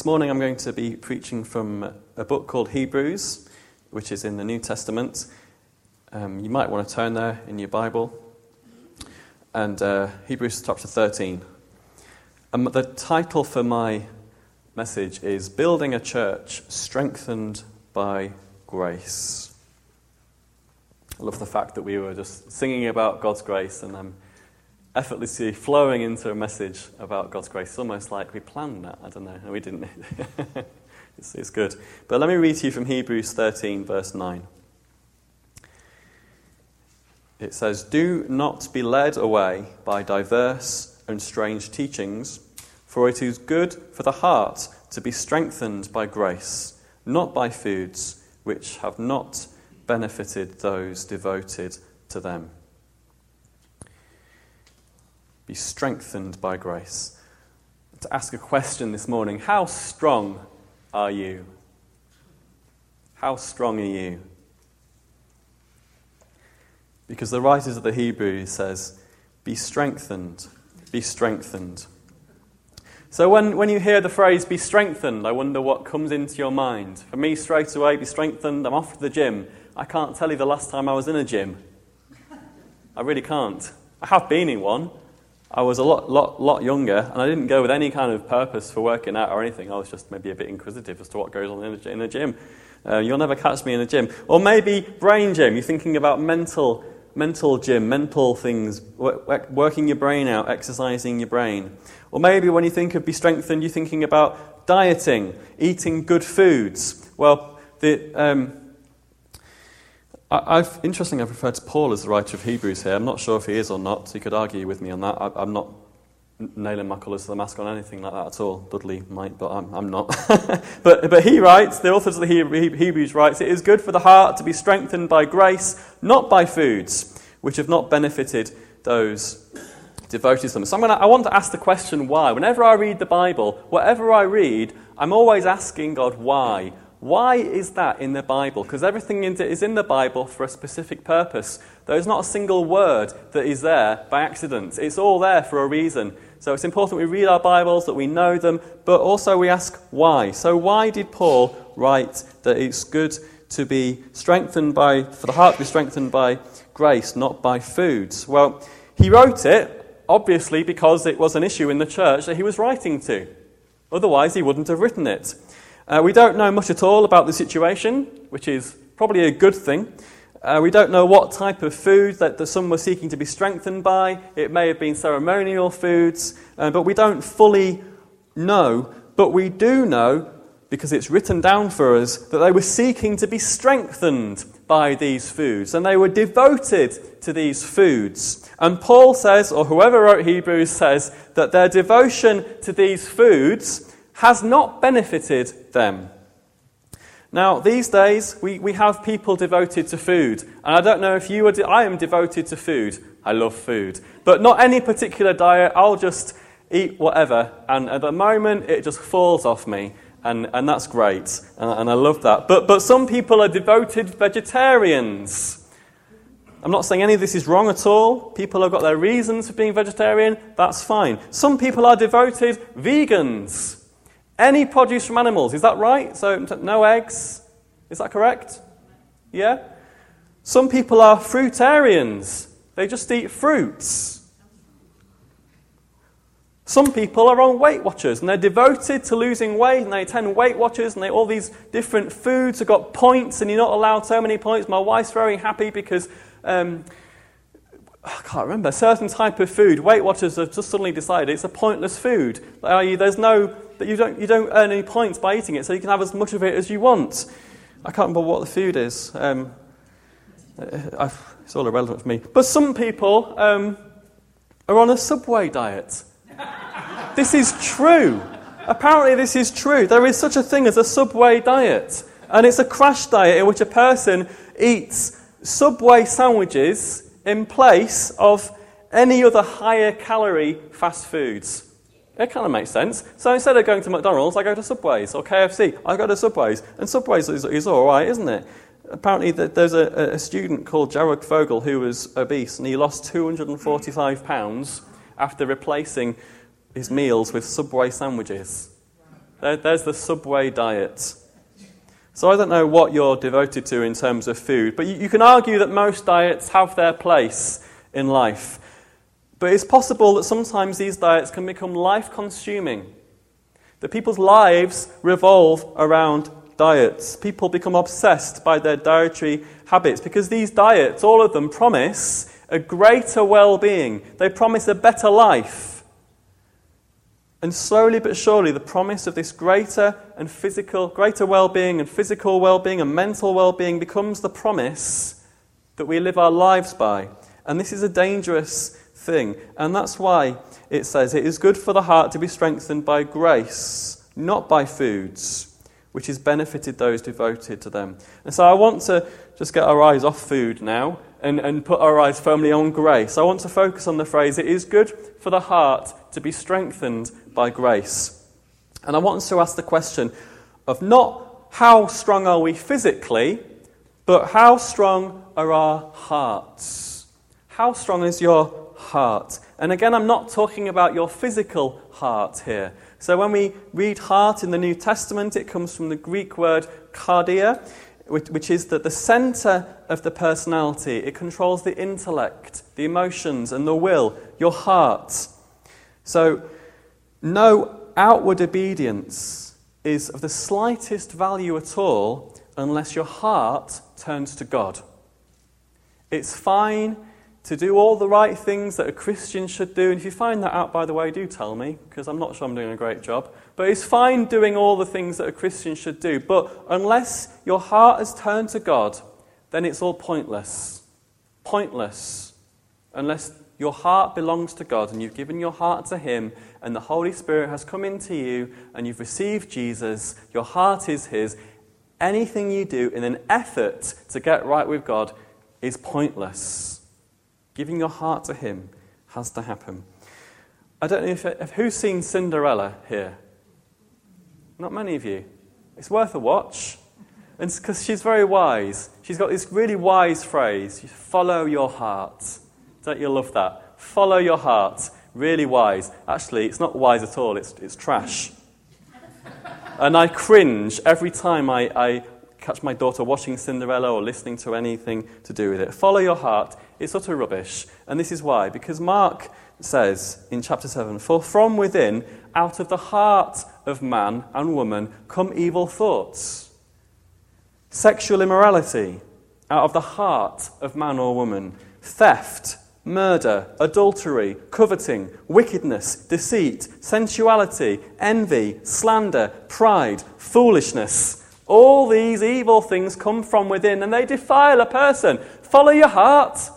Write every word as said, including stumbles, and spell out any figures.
This morning I'm going to be preaching from a book called Hebrews, which is in the New Testament. Um, you might want to turn there in your Bible. And uh, Hebrews chapter thirteen. Um, the title for my message is Building a Church Strengthened by Grace. I love the fact that we were just singing about God's grace and I'm effortlessly flowing into a message about God's grace. It's almost like we planned that. I don't know. We didn't. it's, it's good. But let me read to you from Hebrews thirteen, verse nine. It says, "Do not be led away by diverse and strange teachings, for it is good for the heart to be strengthened by grace, not by foods which have not benefited those devoted to them." Be strengthened by grace. To ask a question this morning, how strong are you? How strong are you? Because the writers of the Hebrews says, be strengthened, be strengthened. So when, when you hear the phrase, be strengthened, I wonder what comes into your mind. For me, straight away, be strengthened, I'm off to the gym. I can't tell you the last time I was in a gym. I really can't. I have been in one. I was a lot, lot, lot younger, and I didn't go with any kind of purpose for working out or anything. I was just maybe a bit inquisitive as to what goes on in a, in a gym. Uh, you'll never catch me in a gym. Or maybe brain gym. You're thinking about mental, mental gym, mental things, wor- working your brain out, exercising your brain. Or maybe when you think of be strengthened, you're thinking about dieting, eating good foods. Well, the... Um, I've, interesting, I've referred to Paul as the writer of Hebrews here. I'm not sure if he is or not. So you could argue with me on that. I, I'm not nailing my colours to the mask on anything like that at all. Dudley might, but I'm, I'm not. but but he writes, the author of the Hebrews writes, "It is good for the heart to be strengthened by grace, not by foods, which have not benefited those devoted to them." So I'm gonna, I want to ask the question why. Whenever I read the Bible, whatever I read, I'm always asking God why. Why is that in the Bible? Because everything is in the Bible for a specific purpose. There is not a single word that is there by accident. It's all there for a reason. So it's important we read our Bibles, that we know them, but also we ask why. So why did Paul write that it's good to be strengthened by, for the heart to be strengthened by grace, not by foods? Well, he wrote it, obviously, because it was an issue in the church that he was writing to. Otherwise, he wouldn't have written it. Uh, we don't know much at all about the situation, which is probably a good thing. Uh, we don't know what type of food that the, some were seeking to be strengthened by. It may have been ceremonial foods, uh, but we don't fully know. But we do know, because it's written down for us, that they were seeking to be strengthened by these foods, and they were devoted to these foods. And Paul says, or whoever wrote Hebrews says, that their devotion to these foods has not benefited them. Now, these days, we, we have people devoted to food. And I don't know if you are... De- I am devoted to food. I love food. But not any particular diet. I'll just eat whatever. And at the moment, it just falls off me. And, and that's great. And, and I love that. But, but some people are devoted vegetarians. I'm not saying any of this is wrong at all. People have got their reasons for being vegetarian. That's fine. Some people are devoted vegans. Any produce from animals, is that right? So no eggs, is that correct? Yeah? Some people are fruitarians. They just eat fruits. Some people are on Weight Watchers, and they're devoted to losing weight, and they attend Weight Watchers, and they all these different foods have got points, and you're not allowed so many points. My wife's very happy because... Um, I can't remember. A certain type of food, Weight Watchers have just suddenly decided it's a pointless food. There's no, you don't, you don't earn any points by eating it, so you can have as much of it as you want. I can't remember what the food is. Um, I've, it's all irrelevant for me. But some people um, are on a Subway diet. This is true. Apparently this is true. There is such a thing as a Subway diet. And it's a crash diet in which a person eats Subway sandwiches in place of any other higher calorie fast foods. It kind of makes sense. So instead of going to McDonald's, I go to Subway's, or K F C, I go to Subway's. And Subway's is, is all right, isn't it? Apparently there's a, a student called Jared Fogel who was obese, and he lost two hundred forty-five pounds after replacing his meals with Subway sandwiches. There, there's the Subway diet. So I don't know what you're devoted to in terms of food, but you, you can argue that most diets have their place in life. But it's possible that sometimes these diets can become life-consuming, that people's lives revolve around diets. People become obsessed by their dietary habits because these diets, all of them, promise a greater well-being. They promise a better life. And slowly but surely, the promise of this greater and physical, greater well-being and physical well-being and mental well-being becomes the promise that we live our lives by. And this is a dangerous thing. And that's why it says, it is good for the heart to be strengthened by grace, not by foods, which has benefited those devoted to them. And so I want to just get our eyes off food now and, and put our eyes firmly on grace. I want to focus on the phrase, it is good for the heart to be strengthened by grace. And I want to ask the question of not how strong are we physically, but how strong are our hearts? How strong is your heart? And again, I'm not talking about your physical heart here. So when we read heart in the New Testament, it comes from the Greek word cardia, which is that the center of the personality. It controls the intellect, the emotions, and the will, your heart. So no outward obedience is of the slightest value at all unless your heart turns to God. It's fine to do all the right things that a Christian should do. And if you find that out, by the way, do tell me, because I'm not sure I'm doing a great job. But it's fine doing all the things that a Christian should do. But unless your heart has turned to God, then it's all pointless. Pointless. Unless your heart belongs to God and you've given your heart to Him and the Holy Spirit has come into you and you've received Jesus, your heart is His, anything you do in an effort to get right with God is pointless. Giving your heart to Him has to happen. I don't know if, if who's seen Cinderella here? Not many of you. It's worth a watch. And because she's very wise. She's got this really wise phrase, follow your heart. Don't you love that? Follow your heart. Really wise. Actually, it's not wise at all. It's it's trash. And I cringe every time I, I catch my daughter watching Cinderella or listening to anything to do with it. Follow your heart. It's utter rubbish. And this is why. Because Mark says in chapter seven, for from within, out of the heart of man and woman, come evil thoughts. Sexual immorality, out of the heart of man or woman. Theft, murder, adultery, coveting, wickedness, deceit, sensuality, envy, slander, pride, foolishness. All these evil things come from within and they defile a person. Follow your heart.